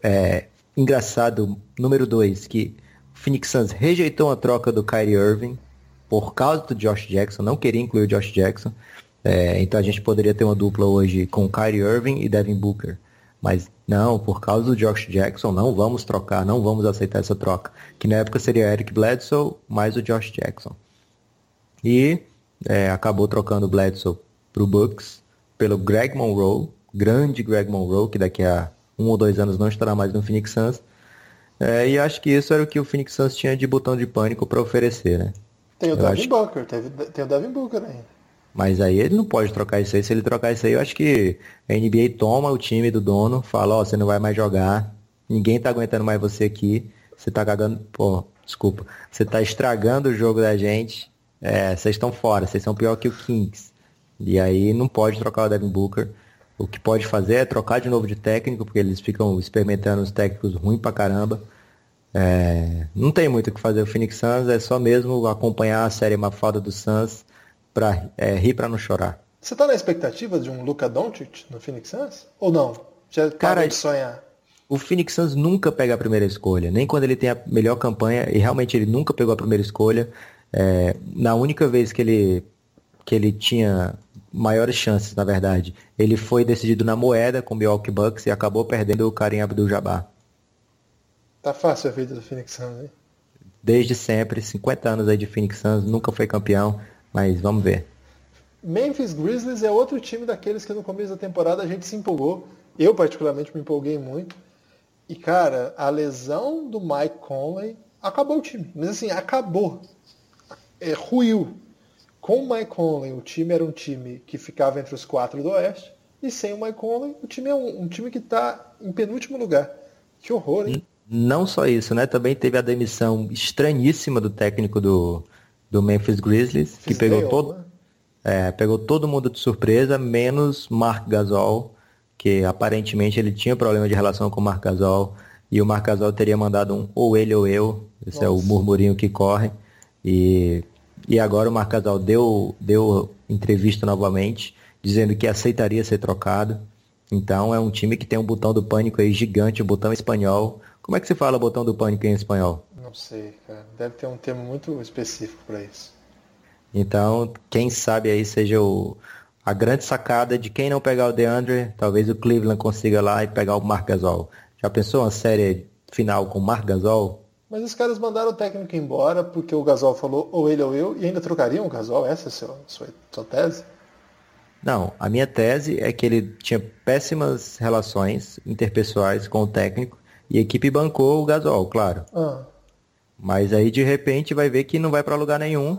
É, engraçado, número dois, que o Phoenix Suns rejeitou a troca do Kyrie Irving, por causa do Josh Jackson, não queria incluir o Josh Jackson. É, então a gente poderia ter uma dupla hoje com Kyrie Irving e Devin Booker. Mas não, por causa do Josh Jackson, não vamos trocar, não vamos aceitar essa troca. Que na época seria Eric Bledsoe mais o Josh Jackson. E é, acabou trocando o Bledsoe para o Bucks pelo Greg Monroe, grande Greg Monroe, que daqui a um ou dois anos não estará mais no Phoenix Suns. É, e acho que isso era o que o Phoenix Suns tinha de botão de pânico para oferecer, né? Tem o eu Devin Booker, que... tem o Devin Booker aí. Mas aí ele não pode trocar isso aí. Se ele trocar isso aí, eu acho que a N B A toma o time do dono, fala, ó, oh, você não vai mais jogar, ninguém tá aguentando mais você aqui, você tá cagando, pô, desculpa, você tá estragando o jogo da gente, é, vocês estão fora, vocês são pior que o Kings. E aí não pode trocar o Devin Booker. O que pode fazer é trocar de novo de técnico, porque eles ficam experimentando os técnicos ruins pra caramba. É, não tem muito o que fazer o Phoenix Suns, é só mesmo acompanhar a série mafada do Suns pra é, rir pra não chorar. Você tá na expectativa de um Luka Doncic no Phoenix Suns? Ou não? Já parou de sonhar? O Phoenix Suns nunca pega a primeira escolha, nem quando ele tem a melhor campanha, e realmente ele nunca pegou a primeira escolha. É, na única vez que ele, que ele tinha maiores chances, na verdade, ele foi decidido na moeda com o Milwaukee Bucks e acabou perdendo o Kareem Abdul-Jabbar. Tá fácil a vida do Phoenix Suns, hein? Desde sempre, cinquenta anos aí de Phoenix Suns, nunca foi campeão, mas vamos ver. Memphis Grizzlies é outro time daqueles que no começo da temporada a gente se empolgou. Eu, particularmente, me empolguei muito. E, cara, a lesão do Mike Conley acabou o time. Mas, assim, acabou. É, ruiu. Com o Mike Conley, o time era um time que ficava entre os quatro do Oeste. E sem o Mike Conley, o time é um, um time que está em penúltimo lugar. Que horror, hein? E... Não só isso, né? Também teve a demissão estranhíssima do técnico do, do Memphis Grizzlies, que pegou todo, é, pegou todo mundo de surpresa, menos Marc Gasol, que aparentemente ele tinha problema de relação com o Marc Gasol, e o Marc Gasol teria mandado um ou ele ou eu, esse Nossa. É o murmurinho que corre, e, e agora o Marc Gasol deu, deu entrevista novamente, dizendo que aceitaria ser trocado. Então é um time que tem um botão do pânico aí gigante, o botão espanhol. Como é que se fala botão do pânico em espanhol? Não sei, cara. Deve ter um termo muito específico para isso. Então, quem sabe aí seja o, a grande sacada de quem não pegar o DeAndre, talvez o Cleveland consiga lá e pegar o Marc Gasol. Já pensou uma série final com o Marc Gasol? Mas os caras mandaram o técnico embora porque o Gasol falou ou ele ou eu e ainda trocariam o Gasol? Essa é a sua, sua, sua tese? Não, a minha tese é que ele tinha péssimas relações interpessoais com o técnico e a equipe bancou o Gasol, claro. Ah. Mas aí de repente vai ver que não vai para lugar nenhum.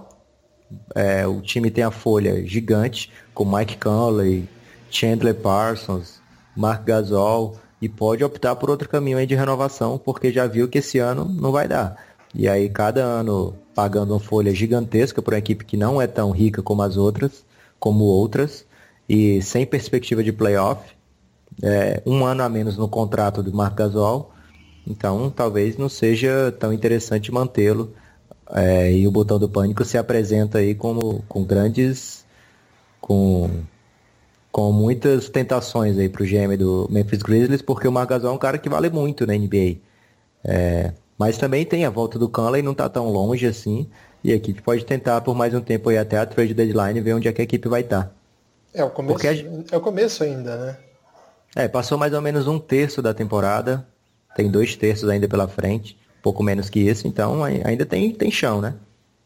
É, o time tem a folha gigante com Mike Conley, Chandler Parsons, Marc Gasol e pode optar por outro caminho aí de renovação porque já viu que esse ano não vai dar. E aí cada ano pagando uma folha gigantesca para uma equipe que não é tão rica como as outras, como outras, e sem perspectiva de playoff, é, um ano a menos no contrato do Marc Gasol, então talvez não seja tão interessante mantê-lo, é, e o botão do pânico se apresenta aí como, com grandes, com, com muitas tentações aí pro G M do Memphis Grizzlies, porque o Marc Gasol é um cara que vale muito na N B A, é, mas também tem a volta do Conley, não tá tão longe assim, e a equipe pode tentar por mais um tempo aí até a trade deadline ver onde é que a equipe vai estar. Tá. É o começo, a... é o começo ainda, né? É, passou mais ou menos um terço da temporada, tem dois terços ainda pela frente, pouco menos que isso, então ainda tem, tem chão, né?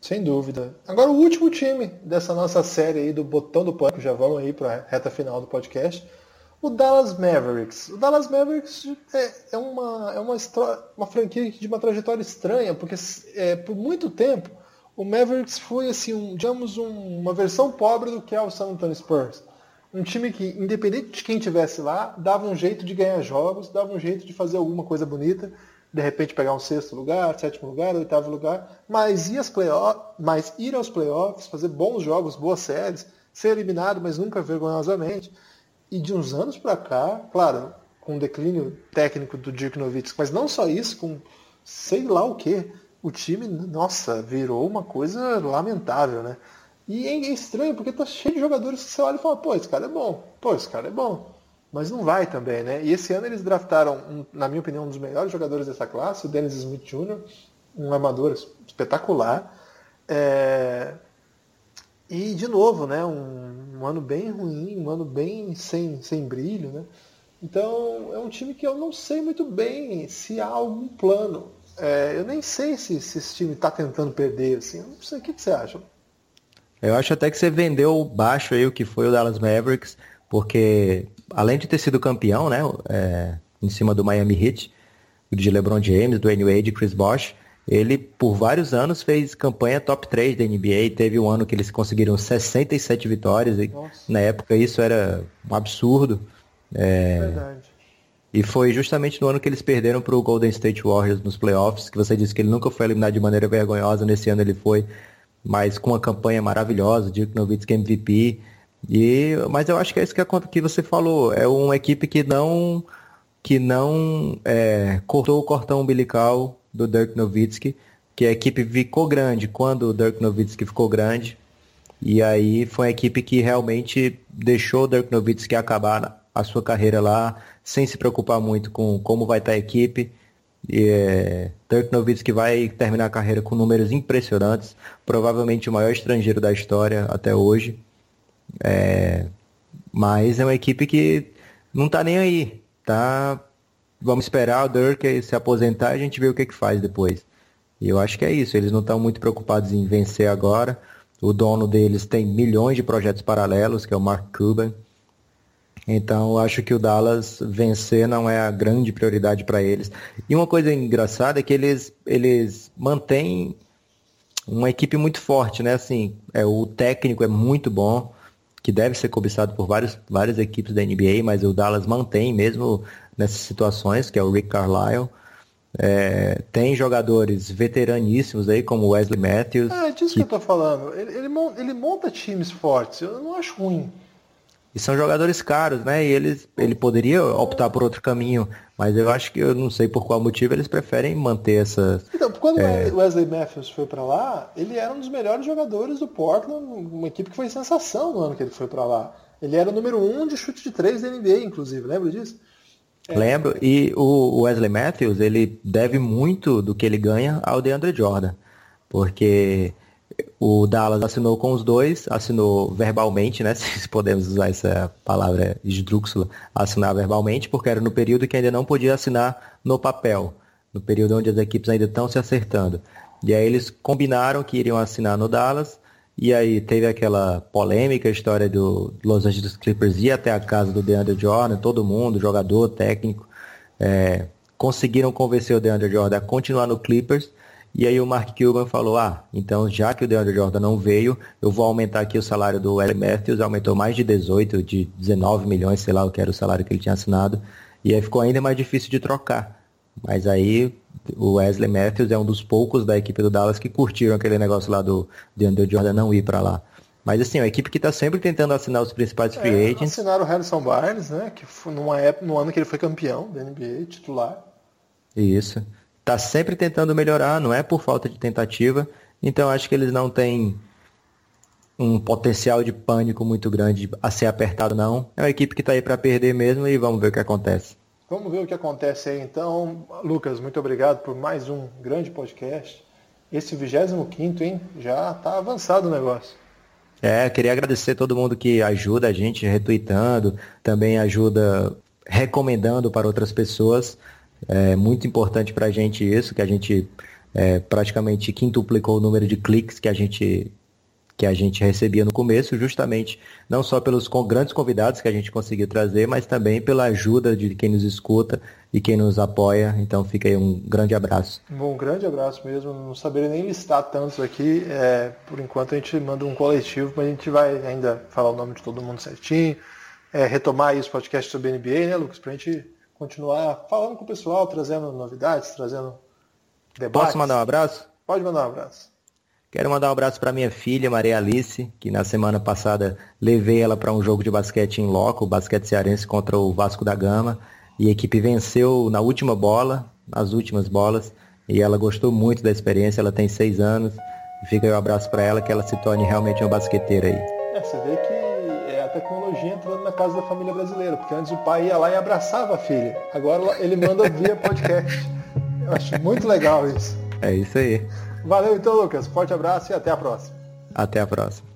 Sem dúvida. Agora o último time dessa nossa série aí do Botão do Pânico, já vamos aí para a reta final do podcast, o Dallas Mavericks. O Dallas Mavericks é, é, uma, é uma, história, uma franquia de uma trajetória estranha, porque é, por muito tempo o Mavericks foi, assim, um, digamos, um, uma versão pobre do que é o San Antonio Spurs. Um time que, independente de quem estivesse lá, dava um jeito de ganhar jogos, dava um jeito de fazer alguma coisa bonita, de repente pegar um sexto lugar, sétimo lugar, oitavo lugar, mas ir, playoff, mas ir aos playoffs, fazer bons jogos, boas séries, ser eliminado, mas nunca vergonhosamente. E de uns anos para cá, claro, com o declínio técnico do Dirk Nowitzki, mas não só isso, com sei lá o quê, o time, nossa, virou uma coisa lamentável, né? E é estranho, porque tá cheio de jogadores que você olha e fala, pô, esse cara é bom, pô, esse cara é bom. Mas não vai também, né? E esse ano eles draftaram, um, na minha opinião, um dos melhores jogadores dessa classe, o Dennis Smith Júnior, um armador espetacular. É... E, de novo, né? Um, um ano bem ruim, um ano bem sem, sem brilho, né? Então, é um time que eu não sei muito bem se há algum plano. É, eu nem sei se, se esse time tá tentando perder, assim. Eu não sei, o que, que você acha? Eu acho até que você vendeu baixo aí o que foi o Dallas Mavericks, porque além de ter sido campeão, né, é, em cima do Miami Heat, de LeBron James, do Dwayne Wade, Chris Bosh, ele por vários anos fez campanha top três da N B A, teve um ano que eles conseguiram sessenta e sete vitórias, e na época isso era um absurdo. É... Verdade. E foi justamente no ano que eles perderam para o Golden State Warriors nos playoffs, que você disse que ele nunca foi eliminado de maneira vergonhosa, nesse ano ele foi, mas com uma campanha maravilhosa, Dirk Nowitzki M V P, e... mas eu acho que é isso que, é, que você falou, é uma equipe que não... que não é, cortou o cordão umbilical do Dirk Nowitzki, que a equipe ficou grande quando o Dirk Nowitzki ficou grande, e aí foi a equipe que realmente deixou o Dirk Nowitzki acabar a sua carreira lá, sem se preocupar muito com como vai estar a equipe. E, é, Dirk Nowitzki vai terminar a carreira com números impressionantes, provavelmente o maior estrangeiro da história até hoje, é, mas é uma equipe que não está nem aí. Tá, vamos esperar o Dirk se aposentar e a gente vê o que, que faz depois. E eu acho que é isso, eles não estão muito preocupados em vencer agora. O dono deles tem milhões de projetos paralelos, que é o Mark Cuban. Então eu acho que o Dallas vencer não é a grande prioridade para eles. E uma coisa engraçada é que eles, eles mantêm uma equipe muito forte, né? Assim, é, o técnico é muito bom, que deve ser cobiçado por vários, várias equipes da N B A, mas o Dallas mantém mesmo nessas situações, que é o Rick Carlisle. É, tem jogadores veteraníssimos aí, como Wesley Matthews. É, é disso que, que eu tô falando. Ele, ele, ele monta times fortes, eu não acho ruim. E são jogadores caros, né? E eles, ele poderia optar por outro caminho, mas eu acho que, eu não sei por qual motivo, eles preferem manter essa... Então, quando é... o Wesley Matthews foi para lá, ele era um dos melhores jogadores do Portland, uma equipe que foi sensação no ano que ele foi para lá. Ele era o número um de chute de três da N B A, inclusive, lembra disso? É. Lembro, e o Wesley Matthews, ele deve muito do que ele ganha ao DeAndre Jordan, porque o Dallas assinou com os dois, assinou verbalmente, né, se podemos usar essa palavra esdrúxula, assinar verbalmente, porque era no período que ainda não podia assinar no papel, no período onde as equipes ainda estão se acertando. E aí eles combinaram que iriam assinar no Dallas, e aí teve aquela polêmica história do Los Angeles Clippers ir até a casa do DeAndre Jordan, todo mundo, jogador, técnico, é, conseguiram convencer o DeAndre Jordan a continuar no Clippers. E aí o Mark Cuban falou, ah, então já que o DeAndre Jordan não veio, eu vou aumentar aqui o salário do Wesley Matthews, aumentou mais de dezoito, de dezenove milhões, sei lá o que era o salário que ele tinha assinado, e aí ficou ainda mais difícil de trocar. Mas aí o Wesley Matthews é um dos poucos da equipe do Dallas que curtiram aquele negócio lá do DeAndre Jordan não ir para lá. Mas assim, a equipe que está sempre tentando assinar os principais free agents. É, assinaram o Harrison Barnes, né, que foi numa época, no ano que ele foi campeão da N B A, titular. Isso. Está sempre tentando melhorar, não é por falta de tentativa. Então acho que eles não têm um potencial de pânico muito grande a ser apertado, não. É uma equipe que está aí para perder mesmo e vamos ver o que acontece. Vamos ver o que acontece aí então. Lucas, muito obrigado por mais um grande podcast. Esse vigésimo quinto, hein? Já está avançado o negócio. É, queria agradecer todo mundo que ajuda a gente retuitando, também ajuda recomendando para outras pessoas. É muito importante para a gente isso, que a gente é, praticamente quintuplicou o número de cliques que a gente, que a gente recebia no começo, justamente não só pelos grandes convidados que a gente conseguiu trazer, mas também pela ajuda de quem nos escuta e quem nos apoia. Então fica aí um grande abraço. Bom, um grande abraço mesmo. Não saberia nem listar tantos aqui. É, por enquanto a gente manda um coletivo, mas a gente vai ainda falar o nome de todo mundo certinho, é, retomar aí os podcasts sobre N B A, né, Lucas, para a gente continuar falando com o pessoal, trazendo novidades, trazendo debates. Posso mandar um abraço? Pode mandar um abraço. Quero mandar um abraço para minha filha, Maria Alice, que na semana passada levei ela para um jogo de basquete em loco, o basquete cearense contra o Vasco da Gama, e a equipe venceu na última bola, nas últimas bolas, e ela gostou muito da experiência, ela tem seis anos, fica aí um abraço para ela, que ela se torne realmente uma basqueteira aí. É, você vê que tecnologia entrando na casa da família brasileira, porque antes o pai ia lá e abraçava a filha, agora ele manda via podcast. Eu acho muito legal isso. É isso aí. Valeu então, Lucas, forte abraço e até a próxima. Até a próxima.